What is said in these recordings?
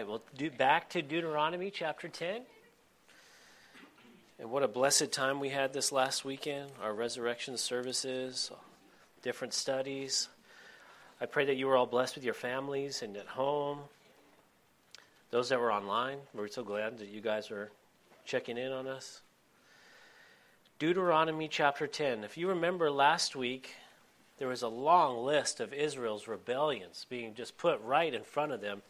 right, well, back to Deuteronomy chapter 10. And what a blessed time we had this last weekend, our resurrection services, different studies. I pray that you were all blessed with your families and at home. Those that were online, we're so glad that you guys are checking in on us. Deuteronomy chapter 10. If you remember last week, there was a long list of Israel's rebellions being just put right in front of them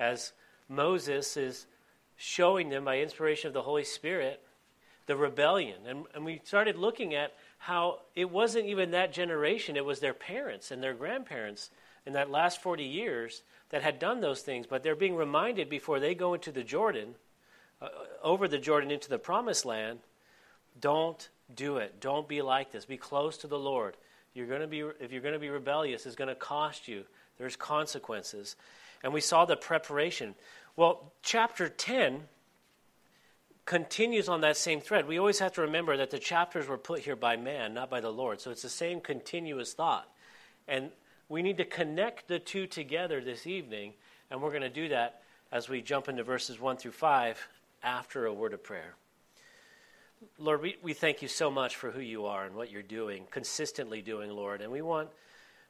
as Moses is showing them by inspiration of the Holy Spirit the rebellion. And we started looking at how it wasn't even that generation, it was their parents and their grandparents in that last 40 years that had done those things, but they're being reminded before they go into the Jordan, over the Jordan into the Promised Land, don't do it. Don't be like this. Be close to the Lord. If you're going to be rebellious, it's going to cost you. There's consequences. And we saw the preparation. Well, chapter 10 continues on that same thread. We always have to remember that the chapters were put here by man, not by the Lord. So it's the same continuous thought. And we need to connect the two together this evening, and we're going to do that as we jump into verses 1 through 5 after a word of prayer. Lord, we thank you so much for who you are and what you're doing, consistently doing, Lord. And we want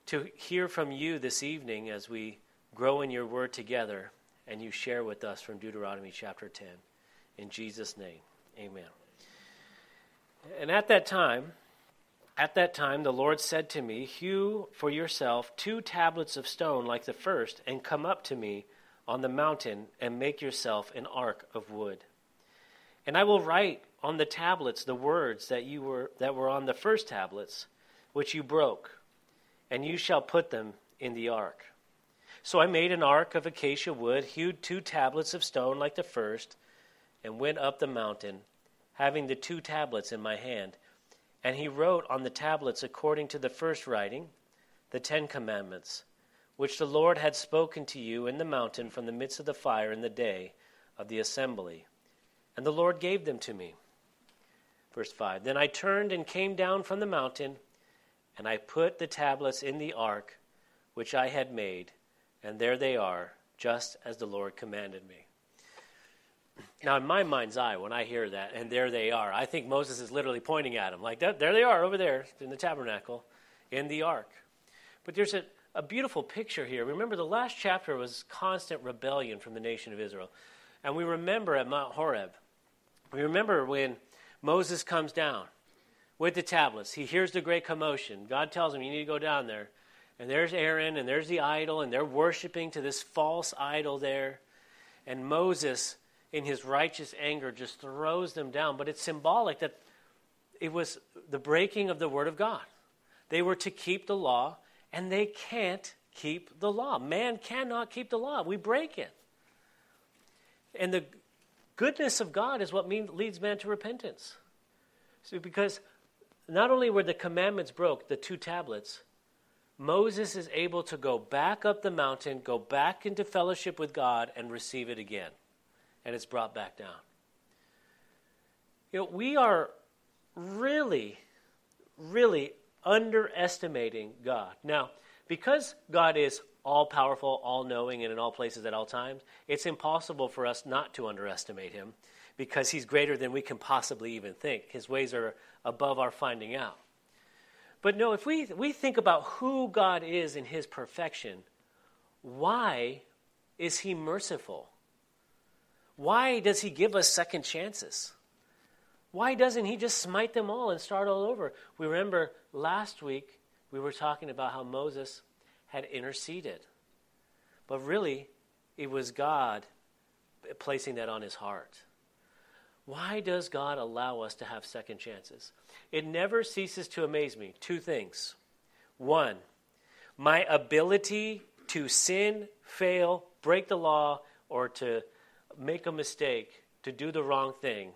to hear from you this evening as we grow in your word together and you share with us from Deuteronomy chapter 10. In Jesus' name, amen. And at that time, the Lord said to me, "Hew for yourself 2 tablets of stone like the first, and come up to me on the mountain and make yourself an ark of wood. And I will write on the tablets the words that were on the first tablets, which you broke, and you shall put them in the ark." So I made an ark of acacia wood, hewed 2 tablets of stone like the first, and went up the mountain, having the 2 tablets in my hand. And he wrote on the tablets according to the first writing, the 10 commandments, which the Lord had spoken to you in the mountain from the midst of the fire in the day of the assembly. And the Lord gave them to me. Verse 5, Then I turned and came down from the mountain, and I put the tablets in the ark, which I had made, and there they are, just as the Lord commanded me. Now, in my mind's eye, when I hear that, and there they are, I think Moses is literally pointing at them, like, there they are over there in the tabernacle, in the ark. But there's a beautiful picture here. Remember, the last chapter was constant rebellion from the nation of Israel. And we remember at Mount Horeb, we remember when Moses comes down with the tablets. He hears the great commotion. God tells him, you need to go down there. And there's Aaron, and there's the idol, and they're worshiping to this false idol there. And Moses, in his righteous anger, just throws them down. But it's symbolic that it was the breaking of the word of God. They were to keep the law, and they can't keep the law. Man cannot keep the law. We break it. And the goodness of God is what leads man to repentance. So because not only were the commandments broke, the 2 tablets, Moses is able to go back up the mountain, go back into fellowship with God, and receive it again. And it's brought back down. You know, we are really, really underestimating God. Now, because God is all-powerful, all-knowing, and in all places at all times, it's impossible for us not to underestimate him because he's greater than we can possibly even think. His ways are above our finding out. But no, if we think about who God is in his perfection, why is he merciful? Why does he give us second chances? Why doesn't he just smite them all and start all over? We remember last week we were talking about how Moses had interceded. But really, it was God placing that on his heart. Why does God allow us to have second chances? It never ceases to amaze me. 2 things. 1, my ability to sin, fail, break the law, or to make a mistake, to do the wrong thing,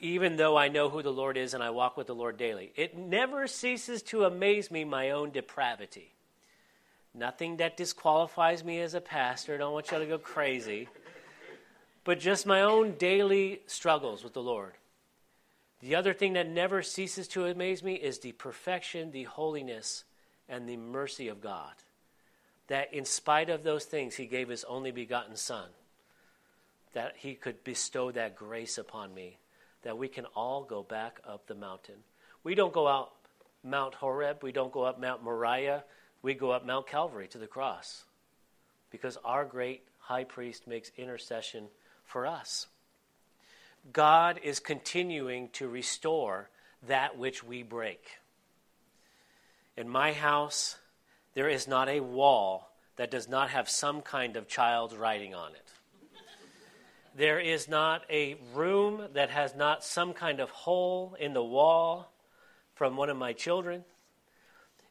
even though I know who the Lord is and I walk with the Lord daily. It never ceases to amaze me, my own depravity. Nothing that disqualifies me as a pastor. Don't want y'all to go crazy. But just my own daily struggles with the Lord. The other thing that never ceases to amaze me is the perfection, the holiness, and the mercy of God. that in spite of those things, he gave his only begotten son, that he could bestow that grace upon me, that we can all go back up the mountain. We don't go out Mount Horeb. We don't go up Mount Moriah. We go up Mount Calvary to the cross because our great high priest makes intercession for us. God is continuing to restore that which we break. In my house, there is not a wall that does not have some kind of child writing on it. There is not a room that has not some kind of hole in the wall from one of my children.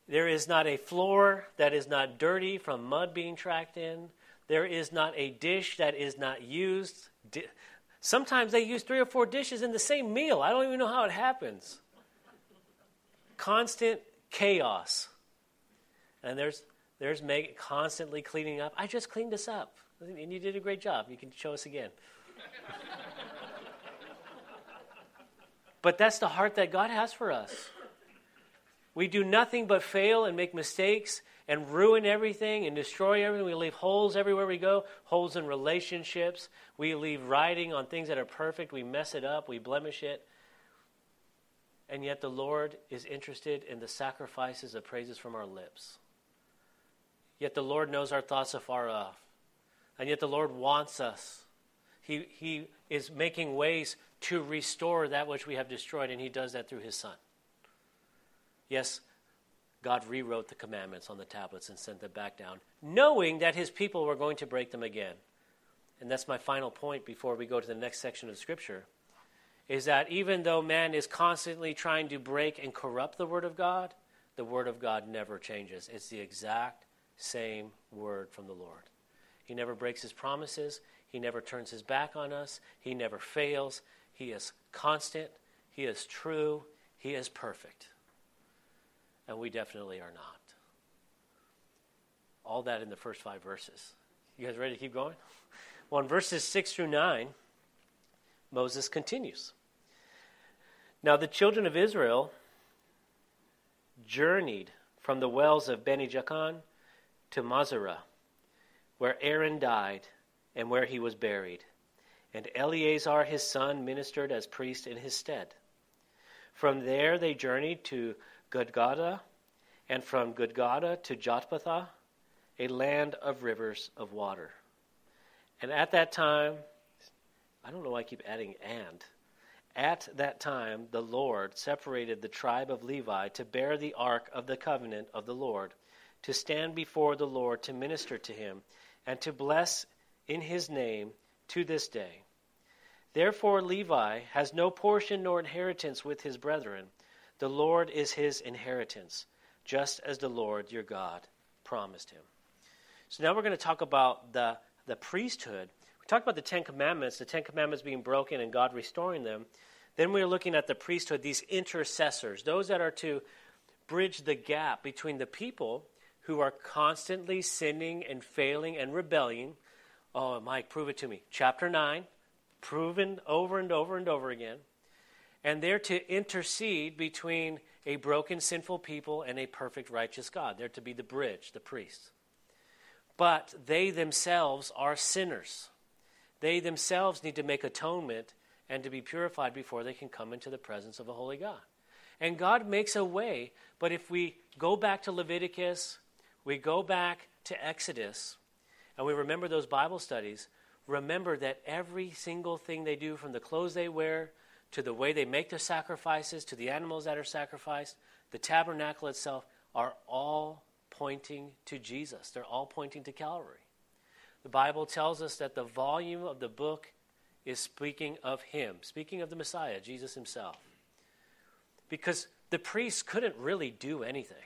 There is not a floor that is not dirty from mud being tracked in. There is not a dish that is not used. Sometimes they use 3 or 4 dishes in the same meal. I don't even know how it happens. Constant chaos. And there's Meg constantly cleaning up. I just cleaned this up. And you did a great job. You can show us again. But that's the heart that God has for us. We do nothing but fail and make mistakes and ruin everything and destroy everything. We leave holes everywhere we go, holes in relationships. We leave writing on things that are perfect. We mess it up. We blemish it. And yet the Lord is interested in the sacrifices of praises from our lips. Yet the Lord knows our thoughts afar off. And yet the Lord wants us. He is making ways to restore that which we have destroyed, and he does that through his son. Yes, God rewrote the commandments on the tablets and sent them back down, knowing that his people were going to break them again. And that's my final point before we go to the next section of Scripture, is that even though man is constantly trying to break and corrupt the Word of God never changes. It's the exact same Word from the Lord. He never breaks his promises. He never turns his back on us. He never fails. He is constant. He is true. He is perfect. And we definitely are not. All that in the first 5 verses. You guys ready to keep going? Well, in verses 6 through 9, Moses continues. Now the children of Israel journeyed from the wells of Benijakon to Mazara, where Aaron died and where he was buried, and Eleazar his son ministered as priest in his stead. From there they journeyed to Gudgada, and from Gudgada to Jotpatha, a land of rivers of water. And at that time, I don't know why I keep adding and. At that time, the Lord separated the tribe of Levi to bear the ark of the covenant of the Lord, to stand before the Lord to minister to him, and to bless in his name to this day. Therefore Levi has no portion nor inheritance with his brethren. The Lord is his inheritance, just as the Lord your God promised him. So now we're going to talk about the priesthood. We talked about the Ten Commandments, being broken and God restoring them. Then we're looking at the priesthood, these intercessors, those that are to bridge the gap between the people who are constantly sinning and failing and rebelling. Oh, Mike, prove it to me. Chapter 9, proven over and over and over again. And they're to intercede between a broken, sinful people and a perfect, righteous God. They're to be the bridge, the priest. But they themselves are sinners. They themselves need to make atonement and to be purified before they can come into the presence of a holy God. And God makes a way, but if we go back to Leviticus, we go back to Exodus, and we remember those Bible studies, remember that every single thing they do, from the clothes they wear to the way they make their sacrifices, to the animals that are sacrificed, the tabernacle itself, are all pointing to Jesus. They're all pointing to Calvary. The Bible tells us that the volume of the book is speaking of him, speaking of the Messiah, Jesus himself. Because the priests couldn't really do anything.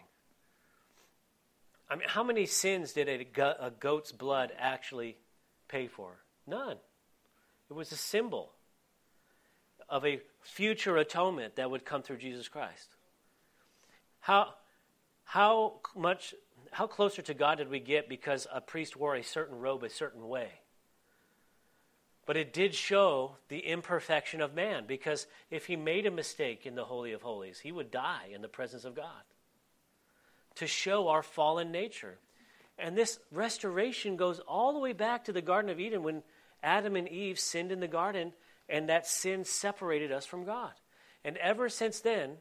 I mean, how many sins did a goat's blood actually pay for? None. It was a symbol of a future atonement that would come through Jesus Christ. How closer to God did we get because a priest wore a certain robe a certain way? But it did show the imperfection of man, because if he made a mistake in the Holy of Holies, he would die in the presence of God, to show our fallen nature. And this restoration goes all the way back to the Garden of Eden when Adam and Eve sinned in the garden, and that sin separated us from God. And ever since then,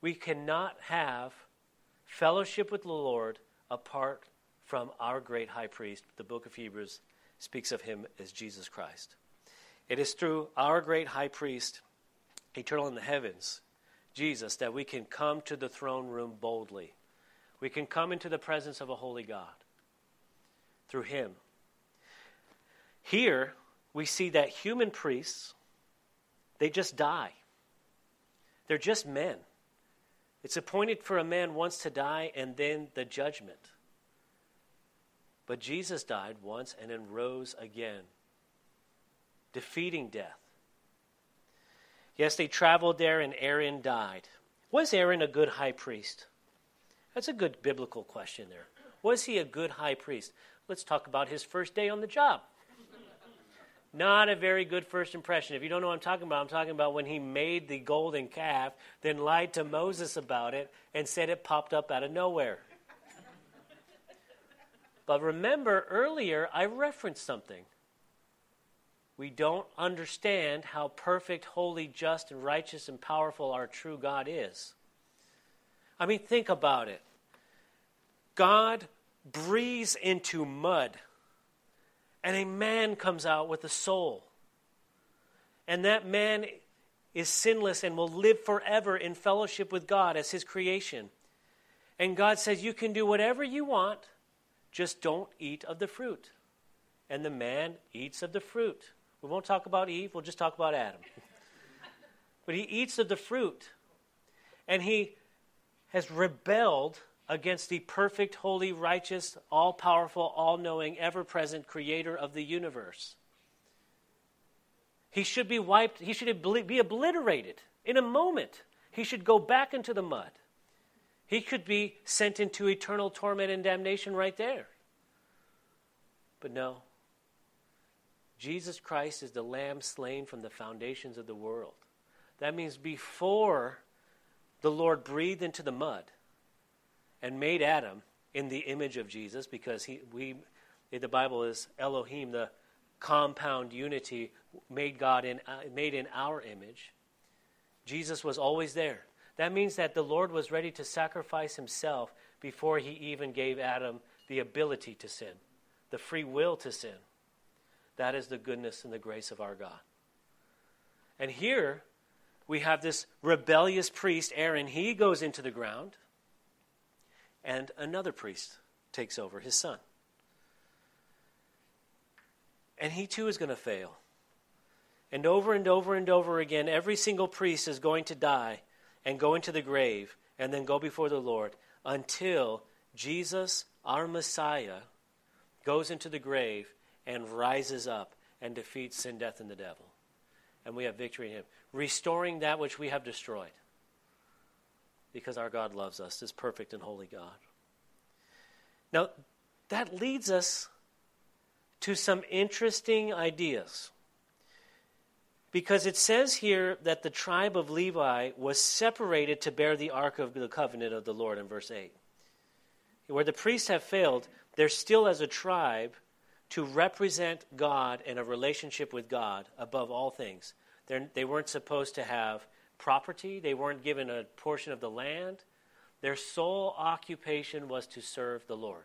we cannot have fellowship with the Lord apart from our great high priest. The book of Hebrews speaks of him as Jesus Christ. It is through our great high priest, eternal in the heavens, Jesus, that we can come to the throne room boldly. We can come into the presence of a holy God through him. Here, we see that human priests, they just die. They're just men. It's appointed for a man once to die and then the judgment. But Jesus died once and then rose again, defeating death. Yes, they traveled there and Aaron died. Was Aaron a good high priest? That's a good biblical question there. Was he a good high priest? Let's talk about his first day on the job. Not a very good first impression. If you don't know what I'm talking about when he made the golden calf, then lied to Moses about it and said it popped up out of nowhere. But remember earlier, I referenced something. We don't understand how perfect, holy, just, and righteous and powerful our true God is. I mean, think about it. God breathes into mud, and a man comes out with a soul. And that man is sinless and will live forever in fellowship with God as his creation. And God says, you can do whatever you want, just don't eat of the fruit. And the man eats of the fruit. We won't talk about Eve, we'll just talk about Adam. But he eats of the fruit. And he has rebelled against the perfect, holy, righteous, all-powerful, all-knowing, ever-present creator of the universe. He should be wiped, he should be obliterated in a moment. He should go back into the mud. He could be sent into eternal torment and damnation right there. But no. Jesus Christ is the Lamb slain from the foundations of the world. That means before the Lord breathed into the mud and made Adam in the image of Jesus, because the Bible is Elohim, the compound unity, made God made in our image. Jesus was always there. That means that the Lord was ready to sacrifice himself before he even gave Adam the ability to sin, the free will to sin. That is the goodness and the grace of our God. And here we have this rebellious priest, Aaron. He goes into the ground, and another priest takes over, his son. And he too is going to fail. And over and over and over again, every single priest is going to die and go into the grave and then go before the Lord until Jesus, our Messiah, goes into the grave and rises up and defeats sin, death, and the devil. And we have victory in him, restoring that which we have destroyed. Because our God loves us, this perfect and holy God. Now, that leads us to some interesting ideas. Because it says here that the tribe of Levi was separated to bear the Ark of the Covenant of the Lord in verse 8. Where the priests have failed, they're still as a tribe to represent God and a relationship with God above all things. They weren't supposed to have property. They weren't given a portion of the land. Their sole occupation was to serve the Lord.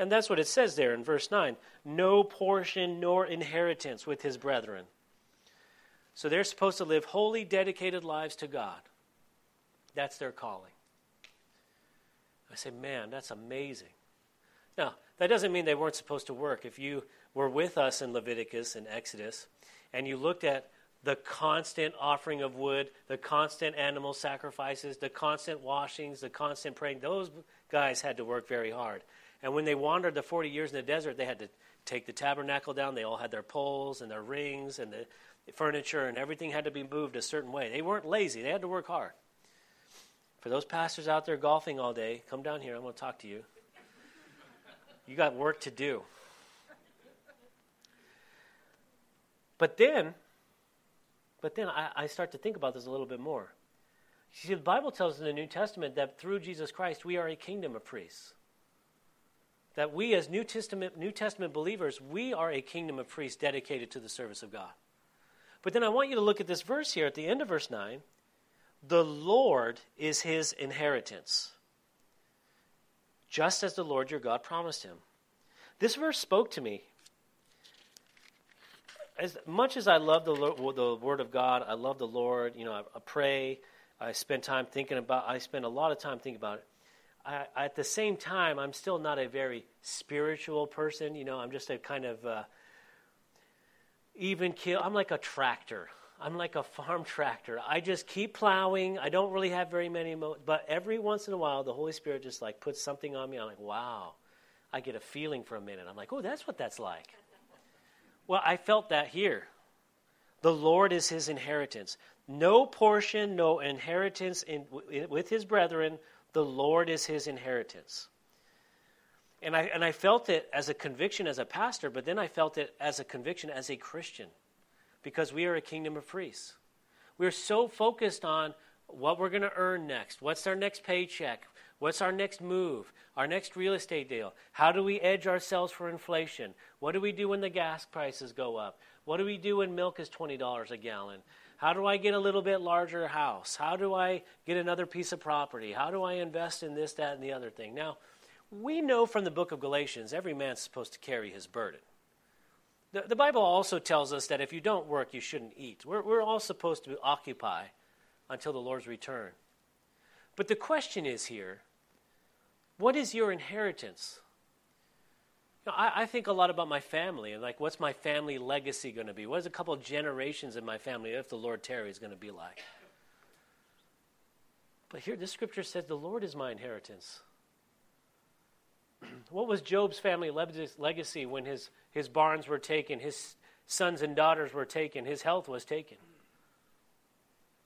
And that's what it says there in verse 9. No portion nor inheritance with his brethren. So they're supposed to live holy, dedicated lives to God. That's their calling. I say, man, that's amazing. Now, that doesn't mean they weren't supposed to work. If you were with us in Leviticus and Exodus, and you looked at the constant offering of wood, the constant animal sacrifices, the constant washings, the constant praying. Those guys had to work very hard. And when they wandered the 40 years in the desert, they had to take the tabernacle down. They all had their poles and their rings and the furniture, and everything had to be moved a certain way. They weren't lazy. They had to work hard. For those pastors out there golfing all day, come down here. I'm going to talk to you. You got work to do. But then I start to think about this a little bit more. You see, the Bible tells us in the New Testament that through Jesus Christ, we are a kingdom of priests. that we as New Testament believers, we are a kingdom of priests dedicated to the service of God. But then I want you to look at this verse here at the end of verse 9. The Lord is his inheritance, just as the Lord your God promised him. This verse spoke to me. As much as I love the Word of God, I love the Lord, I pray, I spend a lot of time thinking about it. At the same time, I'm still not a very spiritual person. I'm just a kind of even keel. I'm like a tractor. I'm like a farm tractor. I just keep plowing. I don't really have very many moments. But every once in a while, the Holy Spirit just like puts something on me. I'm like, wow. I get a feeling for a minute. I'm like, oh, that's what that's like. Well, I felt that here. The Lord is his inheritance. No portion, no inheritance with his brethren. The Lord is his inheritance. And I felt it as a conviction as a pastor, but then I felt it as a conviction as a Christian, because we are a kingdom of priests. We're so focused on what we're going to earn next. What's our next paycheck? What's our next move? Our next real estate deal? How do we edge ourselves for inflation? What do we do when the gas prices go up? What do we do when milk is $20 a gallon? How do I get a little bit larger house? How do I get another piece of property? How do I invest in this, that, and the other thing? Now, we know from the book of Galatians, every man's supposed to carry his burden. The Bible also tells us that if you don't work, you shouldn't eat. We're all supposed to occupy until the Lord's return. But the question is here, what is your inheritance? I think a lot about my family and like, what's my family legacy going to be? What is a couple of generations in my family, if the Lord tarries, going to be like? But here, this scripture says, the Lord is my inheritance. What was Job's family legacy when his barns were taken, his sons and daughters were taken, his health was taken?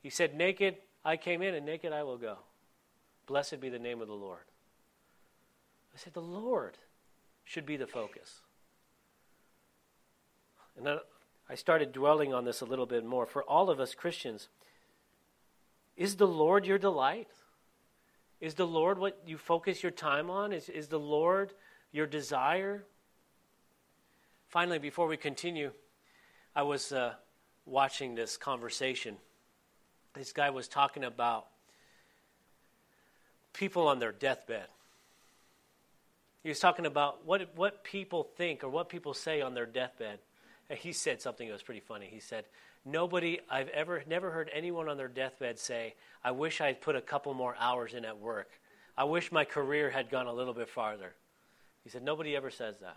He said, naked I came in and naked I will go. Blessed be the name of the Lord. I said, the Lord should be the focus. And I started dwelling on this a little bit more. For all of us Christians, is the Lord your delight? Is the Lord what you focus your time on? Is the Lord your desire? Finally, before we continue, I was watching this conversation. This guy was talking about people on their deathbed. He was talking about what people think or what people say on their deathbed. And he said something that was pretty funny. He said, I've never heard anyone on their deathbed say, I wish I had put a couple more hours in at work. I wish my career had gone a little bit farther. He said, nobody ever says that.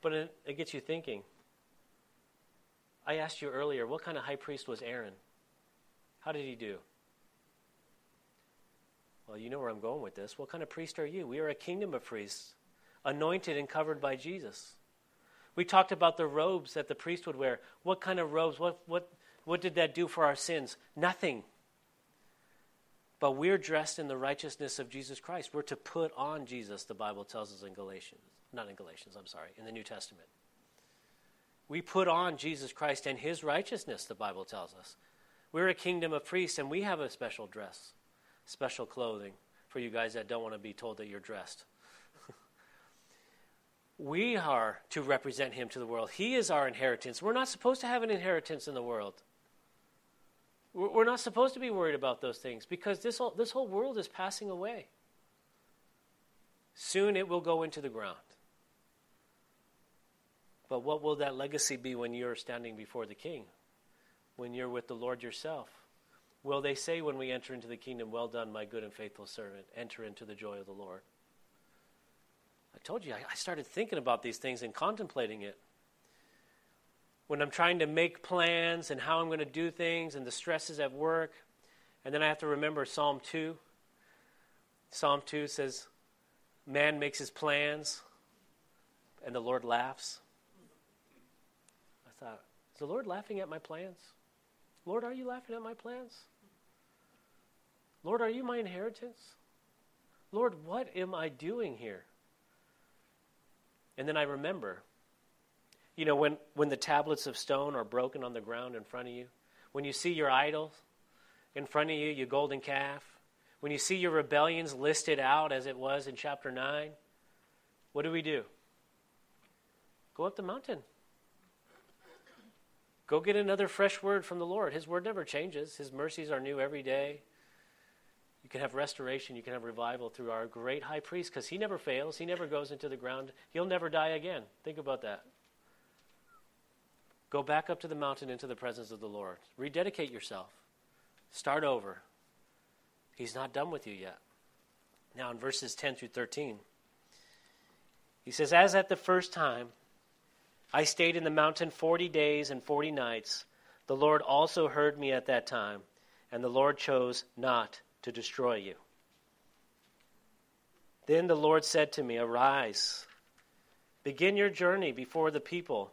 But it gets you thinking. I asked you earlier, what kind of high priest was Aaron? How did he do? Well, you know where I'm going with this. What kind of priest are you? We are a kingdom of priests, anointed and covered by Jesus. We talked about the robes that the priest would wear. What kind of robes? What did that do for our sins? Nothing. But we're dressed in the righteousness of Jesus Christ. We're to put on Jesus, the Bible tells us in Galatians. Not in Galatians, I'm sorry, in the New Testament. We put on Jesus Christ and his righteousness, the Bible tells us. We're a kingdom of priests, and we have a special dress. Special clothing for you guys that don't want to be told that you're dressed. We are to represent him to the world. He is our inheritance. We're not supposed to have an inheritance in the world. We're not supposed to be worried about those things because this whole world is passing away. Soon it will go into the ground. But what will that legacy be when you're standing before the King? When you're with the Lord yourself? Will they say when we enter into the kingdom, well done, my good and faithful servant, enter into the joy of the Lord? I told you, I started thinking about these things and contemplating it. When I'm trying to make plans and how I'm going to do things and the stresses at work, and then I have to remember Psalm 2. Psalm 2 says, man makes his plans and the Lord laughs. I thought, is the Lord laughing at my plans? Lord, are you laughing at my plans? Lord, are you my inheritance? Lord, what am I doing here? And then I remember, when the tablets of stone are broken on the ground in front of you, when you see your idols in front of you, your golden calf, When you see your rebellions listed out as it was in chapter 9, what do? Go up the mountain. Go get another fresh word from the Lord. His word never changes. His mercies are new every day. You can have restoration. You can have revival through our great high priest because he never fails. He never goes into the ground. He'll never die again. Think about that. Go back up to the mountain into the presence of the Lord. Rededicate yourself. Start over. He's not done with you yet. Now in verses 10 through 13, he says, "As at the first time, I stayed in the mountain 40 days and 40 nights. The Lord also heard me at that time, and the Lord chose not to destroy you. Then the Lord said to me, Arise, begin your journey before the people,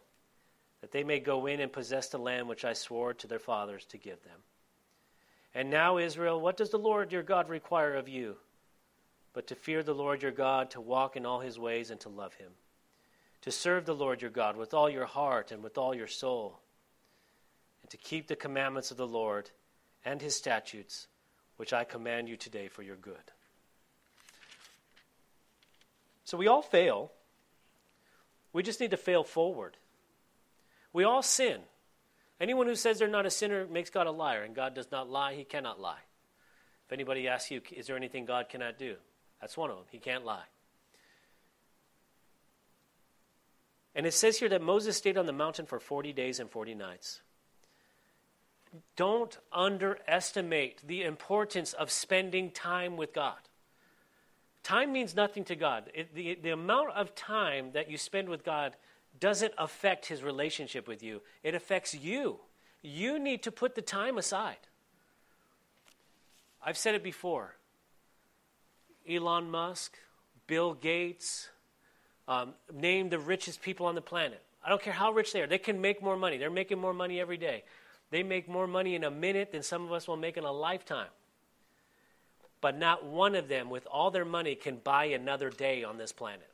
that they may go in and possess the land which I swore to their fathers to give them. And now, Israel, what does the Lord your God require of you? But to fear the Lord your God, to walk in all his ways, and to love him. To serve the Lord your God with all your heart and with all your soul. And to keep the commandments of the Lord and his statutes, which I command you today for your good." So we all fail. We just need to fail forward. We all sin. Anyone who says they're not a sinner makes God a liar, and God does not lie. He cannot lie. If anybody asks you, is there anything God cannot do? That's one of them. He can't lie. And it says here that Moses stayed on the mountain for 40 days and 40 nights. Don't underestimate the importance of spending time with God. Time means nothing to God. The amount of time that you spend with God doesn't affect his relationship with you. It affects you. You need to put the time aside. I've said it before. Elon Musk, Bill Gates, name the richest people on the planet. I don't care how rich they are. They can make more money. They're making more money every day. They make more money in a minute than some of us will make in a lifetime. But not one of them, with all their money, can buy another day on this planet.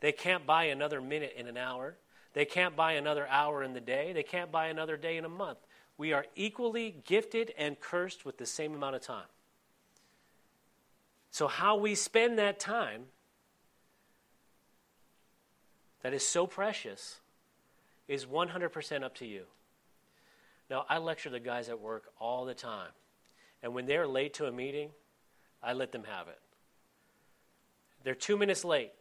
They can't buy another minute in an hour. They can't buy another hour in the day. They can't buy another day in a month. We are equally gifted and cursed with the same amount of time. So how we spend that time that is so precious is 100% up to you. Now, I lecture the guys at work all the time. And when they're late to a meeting, I let them have it. They're 2 minutes late.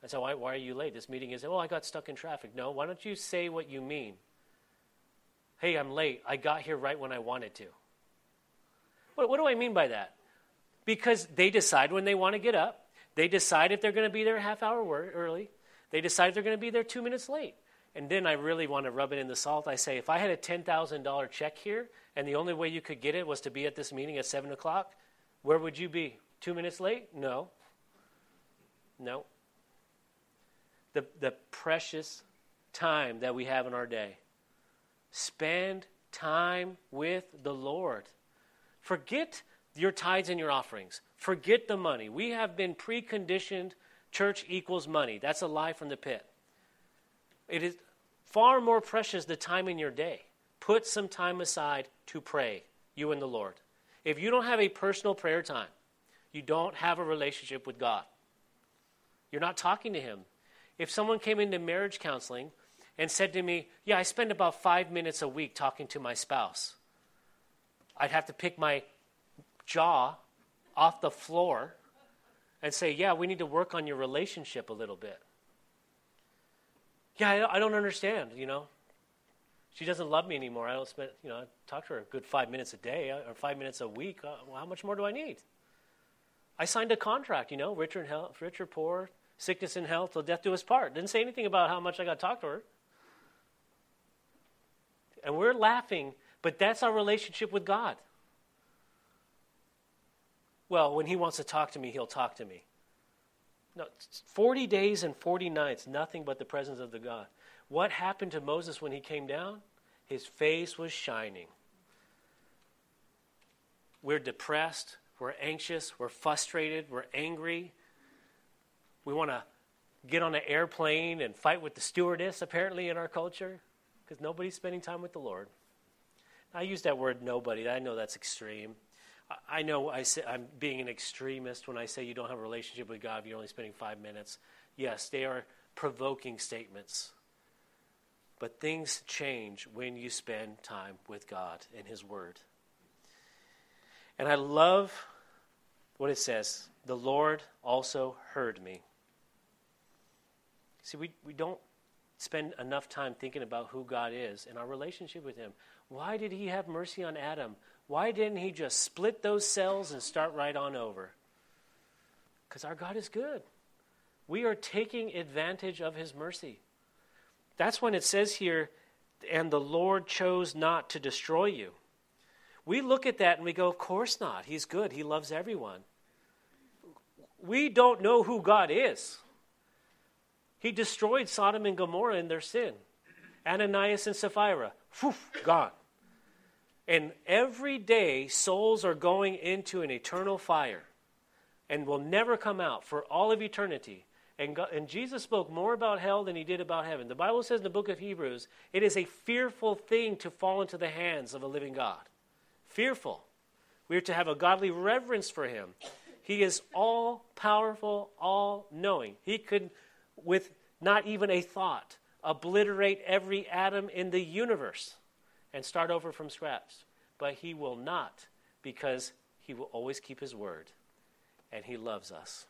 I said, why are you late? This meeting is, I got stuck in traffic. No, why don't you say what you mean? Hey, I'm late. I got here right when I wanted to. What do I mean by that? Because they decide when they want to get up. They decide if they're going to be there a half hour early. They decide if they're going to be there 2 minutes late. And then I really want to rub it in the salt. I say, if I had a $10,000 check here and the only way you could get it was to be at this meeting at 7 o'clock, where would you be? 2 minutes late? No. The precious time that we have in our day. Spend time with the Lord. Forget your tithes and your offerings. Forget the money. We have been preconditioned church equals money. That's a lie from the pit. It is far more precious the time in your day. Put some time aside to pray, you and the Lord. If you don't have a personal prayer time, you don't have a relationship with God. You're not talking to him. If someone came into marriage counseling and said to me, I spend about 5 minutes a week talking to my spouse, I'd have to pick my jaw off the floor and say, we need to work on your relationship a little bit. I don't understand, She doesn't love me anymore. I don't spend, I talk to her a good 5 minutes a day or 5 minutes a week. How much more do I need? I signed a contract, rich or poor, sickness and health, till death do us part. Didn't say anything about how much I got to talk to her. And we're laughing, but that's our relationship with God. Well, when he wants to talk to me, he'll talk to me. No, 40 days and 40 nights, nothing but the presence of the God. What happened to Moses when he came down? His face was shining. We're depressed. We're anxious. We're frustrated. We're angry. We want to get on an airplane and fight with the stewardess, apparently, in our culture, because nobody's spending time with the Lord. I use that word nobody. I know that's extreme. I know I'm being an extremist when I say you don't have a relationship with God if you're only spending 5 minutes. Yes, they are provoking statements. But things change when you spend time with God and His Word. And I love what it says, the Lord also heard me. See, we don't spend enough time thinking about who God is and our relationship with Him. Why did He have mercy on Adam? Why didn't He just split those cells and start right on over? Because our God is good. We are taking advantage of His mercy. That's when it says here, and the Lord chose not to destroy you. We look at that and we go, of course not. He's good. He loves everyone. We don't know who God is. He destroyed Sodom and Gomorrah in their sin. Ananias and Sapphira, phew, gone. And every day, souls are going into an eternal fire and will never come out for all of eternity. And God, and Jesus spoke more about hell than He did about heaven. The Bible says in the book of Hebrews, it is a fearful thing to fall into the hands of a living God. Fearful. We are to have a godly reverence for Him. He is all-powerful, all-knowing. He could, with not even a thought, obliterate every atom in the universe and start over from scratch. But He will not, because He will always keep His word, and He loves us.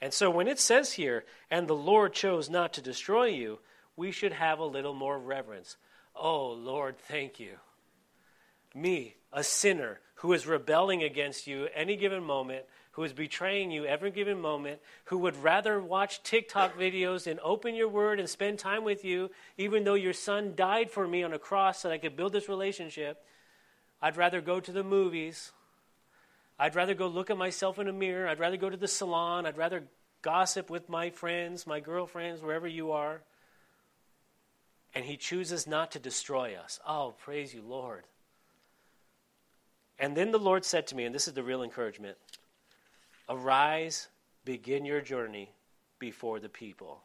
And so when it says here, and the Lord chose not to destroy you, we should have a little more reverence. Oh, Lord, thank you. Me, a sinner who is rebelling against you any given moment, who is betraying you every given moment, who would rather watch TikTok videos and open your word and spend time with you, even though your son died for me on a cross so that I could build this relationship. I'd rather go to the movies. I'd rather go look at myself in a mirror. I'd rather go to the salon. I'd rather gossip with my friends, my girlfriends, wherever you are. And He chooses not to destroy us. Oh, praise you, Lord. And then the Lord said to me, and this is the real encouragement, arise, begin your journey before the people,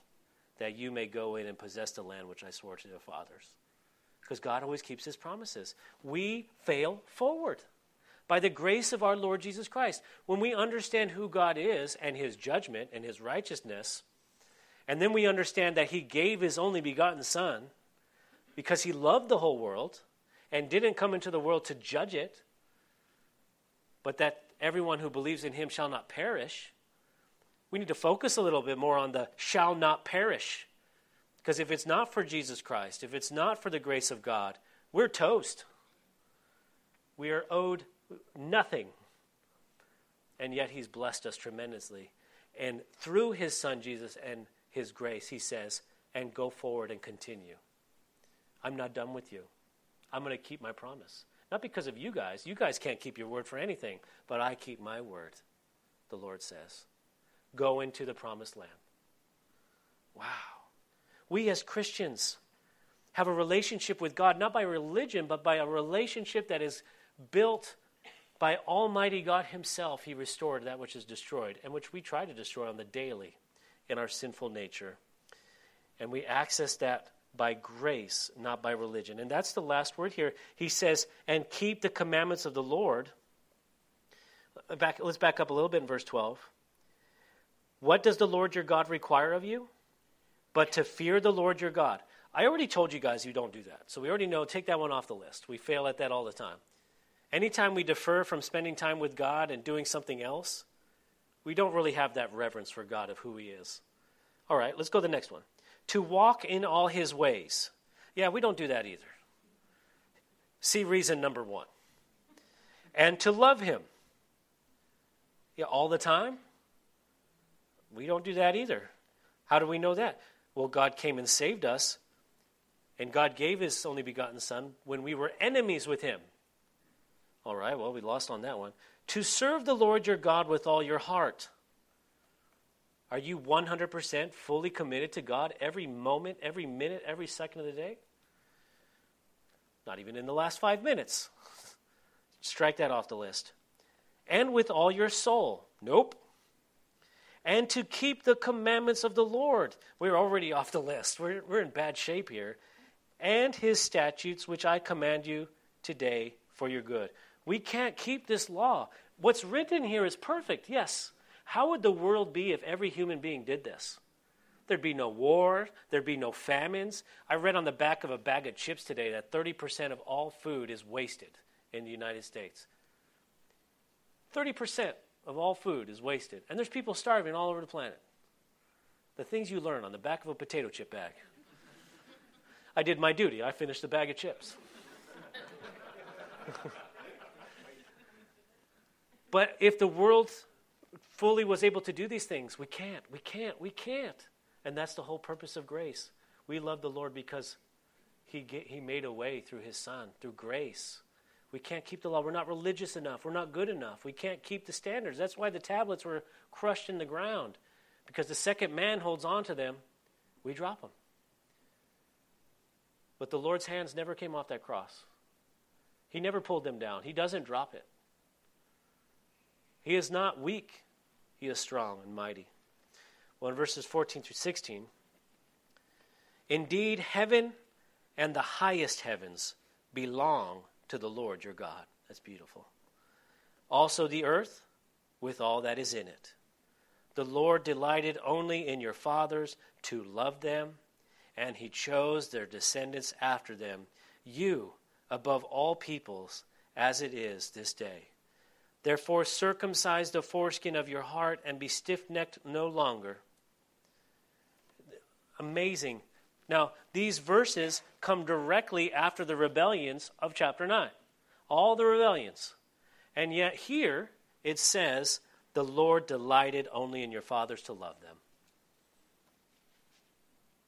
that you may go in and possess the land which I swore to their fathers. Because God always keeps His promises. We fail forward. By the grace of our Lord Jesus Christ, when we understand who God is and His judgment and His righteousness, and then we understand that He gave His only begotten Son because He loved the whole world and didn't come into the world to judge it, but that everyone who believes in Him shall not perish. We need to focus a little bit more on the shall not perish, because if it's not for Jesus Christ, if it's not for the grace of God, we're toast. We are owed nothing. And yet He's blessed us tremendously. And through His Son, Jesus, and His grace, He says, and go forward and continue. I'm not done with you. I'm going to keep my promise. Not because of you guys. You guys can't keep your word for anything, but I keep my word, the Lord says. Go into the promised land. Wow. We as Christians have a relationship with God, not by religion, but by a relationship that is built by Almighty God Himself. He restored that which is destroyed, and which we try to destroy on the daily in our sinful nature. And we access that by grace, not by religion. And that's the last word here. He says, and keep the commandments of the Lord. Let's back up a little bit in verse 12. What does the Lord your God require of you? But to fear the Lord your God. I already told you guys you don't do that. So we already know, take that one off the list. We fail at that all the time. Anytime we defer from spending time with God and doing something else, we don't really have that reverence for God of who He is. All right, let's go to the next one. To walk in all His ways. Yeah, we don't do that either. See reason number one. And to love Him. Yeah, all the time? We don't do that either. How do we know that? Well, God came and saved us, and God gave His only begotten Son when we were enemies with Him. All right, well, we lost on that one. To serve the Lord your God with all your heart. Are you 100% fully committed to God every moment, every minute, every second of the day? Not even in the last 5 minutes. Strike that off the list. And with all your soul. Nope. And to keep the commandments of the Lord. We're already off the list. We're in bad shape here. And His statutes, which I command you today for your good. We can't keep this law. What's written here is perfect, yes. How would the world be if every human being did this? There'd be no war. There'd be no famines. I read on the back of a bag of chips today that 30% of all food is wasted in the United States. 30% of all food is wasted. And there's people starving all over the planet. The things you learn on the back of a potato chip bag. I did my duty. I finished the bag of chips. But if the world fully was able to do these things, we can't. And that's the whole purpose of grace. We love the Lord because he made a way through his son, through grace. We can't keep the law. We're not religious enough. We're not good enough. We can't keep the standards. That's why the tablets were crushed in the ground, because the second man holds on to them, we drop them. But the Lord's hands never came off that cross. He never pulled them down. He doesn't drop it. He is not weak. He is strong and mighty. Well, in verses 14 through 16, indeed, heaven and the highest heavens belong to the Lord your God. That's beautiful. Also the earth with all that is in it. The Lord delighted only in your fathers to love them, and he chose their descendants after them, you above all peoples, as it is this day. Therefore circumcise the foreskin of your heart and be stiff-necked no longer. Amazing. Now, these verses come directly after the rebellions of chapter 9. All the rebellions. And yet here it says, the Lord delighted only in your fathers to love them.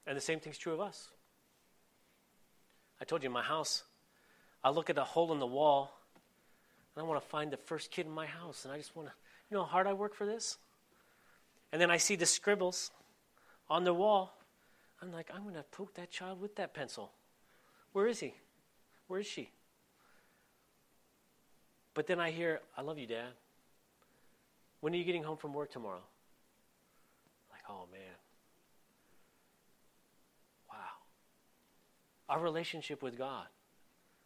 And the same thing's true of us. I told you in my house, I look at a hole in the wall, and I want to find the first kid in my house, and I just want to, you know how hard I work for this? And then I see the scribbles on the wall. I'm like, I'm going to poke that child with that pencil. Where is he? Where is she? But then I hear, I love you, Dad. When are you getting home from work tomorrow? Like, oh, man. Wow. Our relationship with God.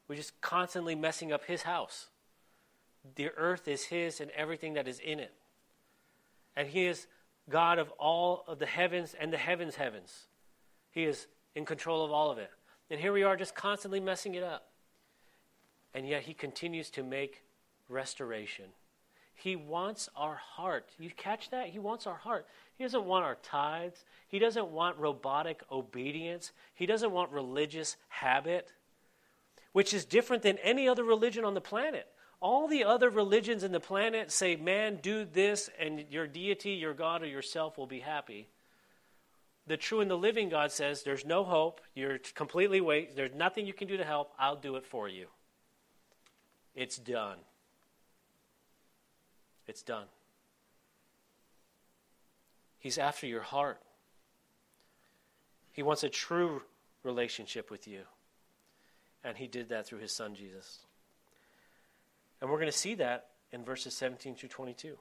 We're just constantly messing up his house. The earth is his and everything that is in it. And he is God of all of the heavens and the heavens' heavens. He is in control of all of it. And here we are just constantly messing it up. And yet he continues to make restoration. He wants our heart. You catch that? He wants our heart. He doesn't want our tithes. He doesn't want robotic obedience. He doesn't want religious habit, which is different than any other religion on the planet. All the other religions in the planet say, man, do this, and your deity, your God, or yourself will be happy. The true and the living God says, there's no hope. You're completely wasted. There's nothing you can do to help. I'll do it for you. It's done. It's done. He's after your heart. He wants a true relationship with you. And he did that through his son, Jesus. And we're going to see that in verses 17 through 22.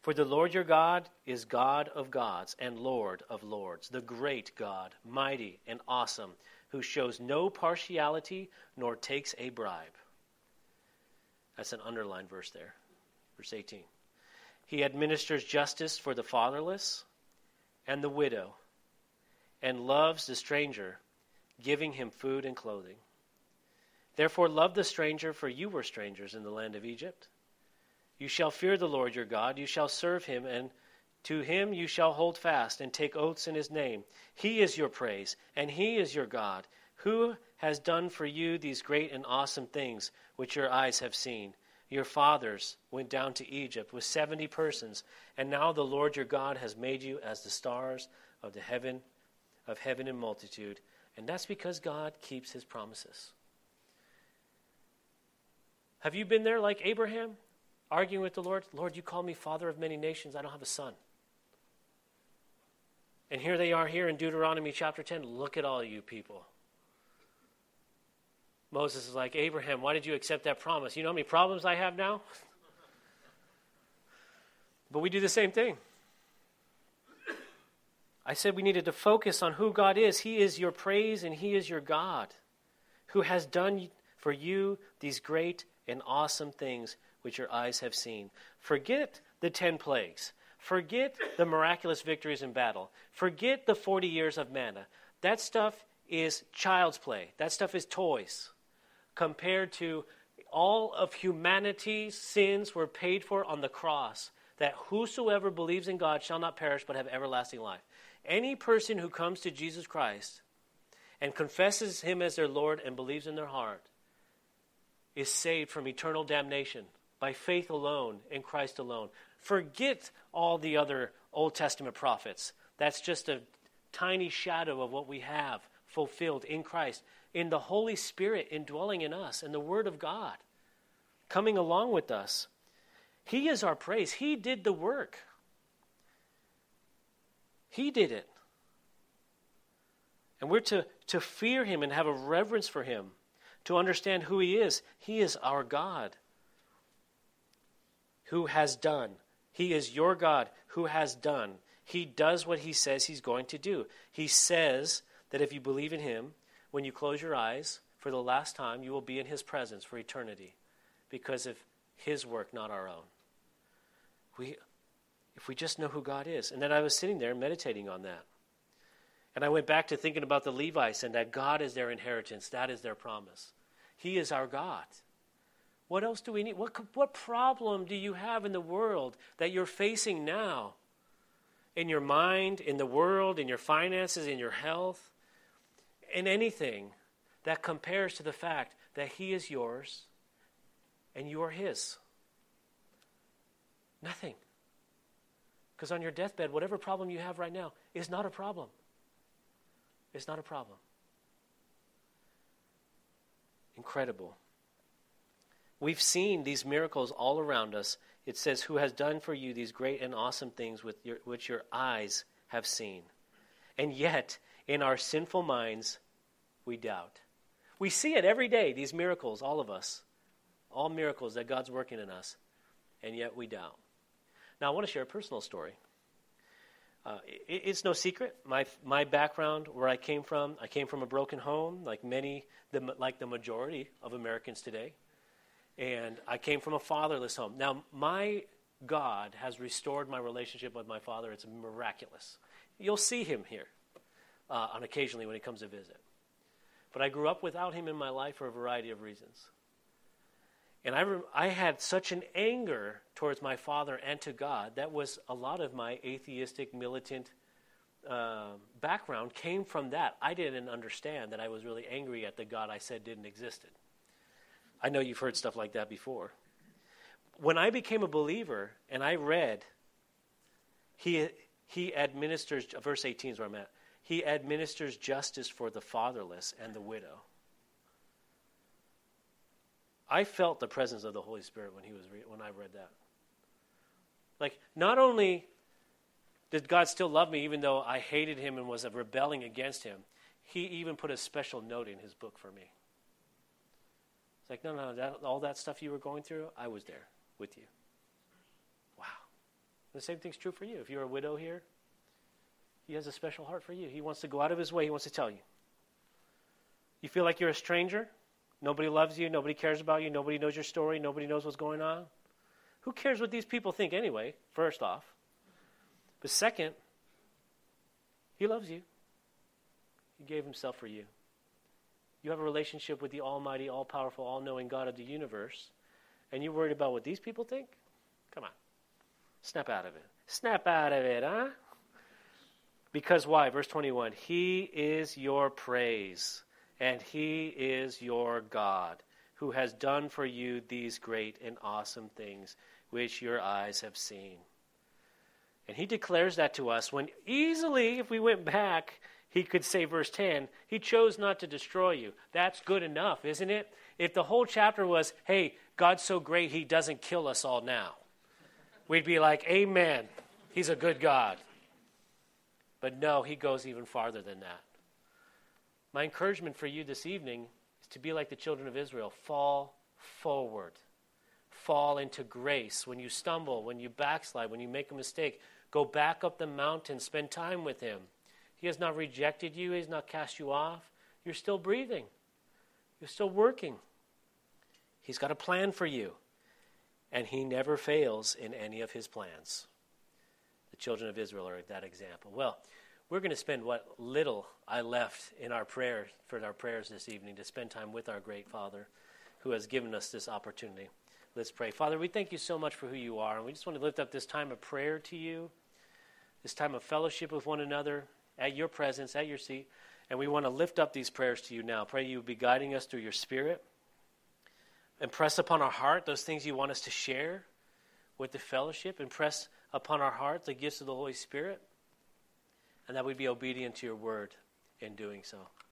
For the Lord your God is God of gods and Lord of lords, the great God, mighty and awesome, who shows no partiality nor takes a bribe. That's an underlined verse there. Verse 18. He administers justice for the fatherless and the widow and loves the stranger, giving him food and clothing. Therefore love the stranger, for you were strangers in the land of Egypt. You shall fear the Lord your God. You shall serve him, and to him you shall hold fast and take oaths in his name. He is your praise, and he is your God, who has done for you these great and awesome things which your eyes have seen. Your fathers went down to Egypt with 70 persons, and now the Lord your God has made you as the stars of the heaven, of heaven in multitude. And that's because God keeps his promises. Have you been there like Abraham, arguing with the Lord? Lord, you call me father of many nations. I don't have a son. And here they are here in Deuteronomy chapter 10. Look at all you people. Moses is like, Abraham, why did you accept that promise? You know how many problems I have now? But we do the same thing. I said we needed to focus on who God is. He is your praise and he is your God, who has done for you these great and awesome things which your eyes have seen. Forget the 10 plagues. Forget the miraculous victories in battle. Forget the 40 years of manna. That stuff is child's play. That stuff is toys compared to all of humanity's sins were paid for on the cross, that whosoever believes in God shall not perish but have everlasting life. Any person who comes to Jesus Christ and confesses him as their Lord and believes in their heart is saved from eternal damnation by faith alone in Christ alone. Forget all the other Old Testament prophets. That's just a tiny shadow of what we have fulfilled in Christ, in the Holy Spirit indwelling in us, and the Word of God coming along with us. He is our praise. He did the work. He did it. And we're to fear him and have a reverence for him, to understand who he is. He is our God who has done. He is your God who has done. He does what he says he's going to do. He says that if you believe in him, when you close your eyes for the last time, you will be in his presence for eternity because of his work, not our own. If we just know who God is. And then I was sitting there meditating on that. And I went back to thinking about the Levites and that God is their inheritance. That is their promise. He is our God. What else do we need? What problem do you have in the world that you're facing now? In your mind, in the world, in your finances, in your health, in anything that compares to the fact that he is yours and you are his? Nothing. Because on your deathbed, whatever problem you have right now is not a problem. It's not a problem. Incredible. We've seen these miracles all around us. It says, who has done for you these great and awesome things which your eyes have seen. And yet, in our sinful minds, we doubt. We see it every day, these miracles, all of us. All miracles that God's working in us. And yet we doubt. Now, I want to share a personal story. It's no secret. My background, where I came from a broken home, like the majority of Americans today. And I came from a fatherless home. Now, my God has restored my relationship with my father. It's miraculous. You'll see him here on occasionally when he comes to visit. But I grew up without him in my life for a variety of reasons. And I had such an anger towards my father and to God. That was a lot of my atheistic, militant background came from that. I didn't understand that I was really angry at the God I said didn't exist. I know you've heard stuff like that before. When I became a believer and I read, he administers, verse 18 is where I'm at, he administers justice for the fatherless and the widow. I felt the presence of the Holy Spirit when I read that. Like, not only did God still love me even though I hated him and was rebelling against him, he even put a special note in his book for me. It's like, no, all that stuff you were going through, I was there with you. Wow. And the same thing's true for you. If you're a widow here, he has a special heart for you. He wants to go out of his way. He wants to tell you. You feel like you're a stranger? Nobody loves you. Nobody cares about you. Nobody knows your story. Nobody knows what's going on. Who cares what these people think anyway, first off? But second, he loves you. He gave himself for you. You have a relationship with the almighty, all-powerful, all-knowing God of the universe, and you're worried about what these people think? Come on. Snap out of it. Snap out of it, huh? Because why? Verse 21, he is your praise, and he is your God, who has done for you these great and awesome things which your eyes have seen. And he declares that to us when easily, if we went back, he could say, verse 10, he chose not to destroy you. That's good enough, isn't it? If the whole chapter was, hey, God's so great he doesn't kill us all now, we'd be like, amen, he's a good God. But no, he goes even farther than that. My encouragement for you this evening is to be like the children of Israel. Fall forward. Fall into grace. When you stumble, when you backslide, when you make a mistake, go back up the mountain, spend time with him. He has not rejected you. He has not cast you off. You're still breathing. You're still working. He's got a plan for you. And he never fails in any of his plans. The children of Israel are that example. Well, we're going to spend what little I left in our prayer for our prayers this evening to spend time with our great Father who has given us this opportunity. Let's pray. Father, we thank you so much for who you are. And we just want to lift up this time of prayer to you, this time of fellowship with one another, at your presence, at your seat. And we want to lift up these prayers to you now. Pray you would be guiding us through your Spirit. Impress upon our heart those things you want us to share with the fellowship. Impress upon our heart the gifts of the Holy Spirit. And that we'd be obedient to your word in doing so.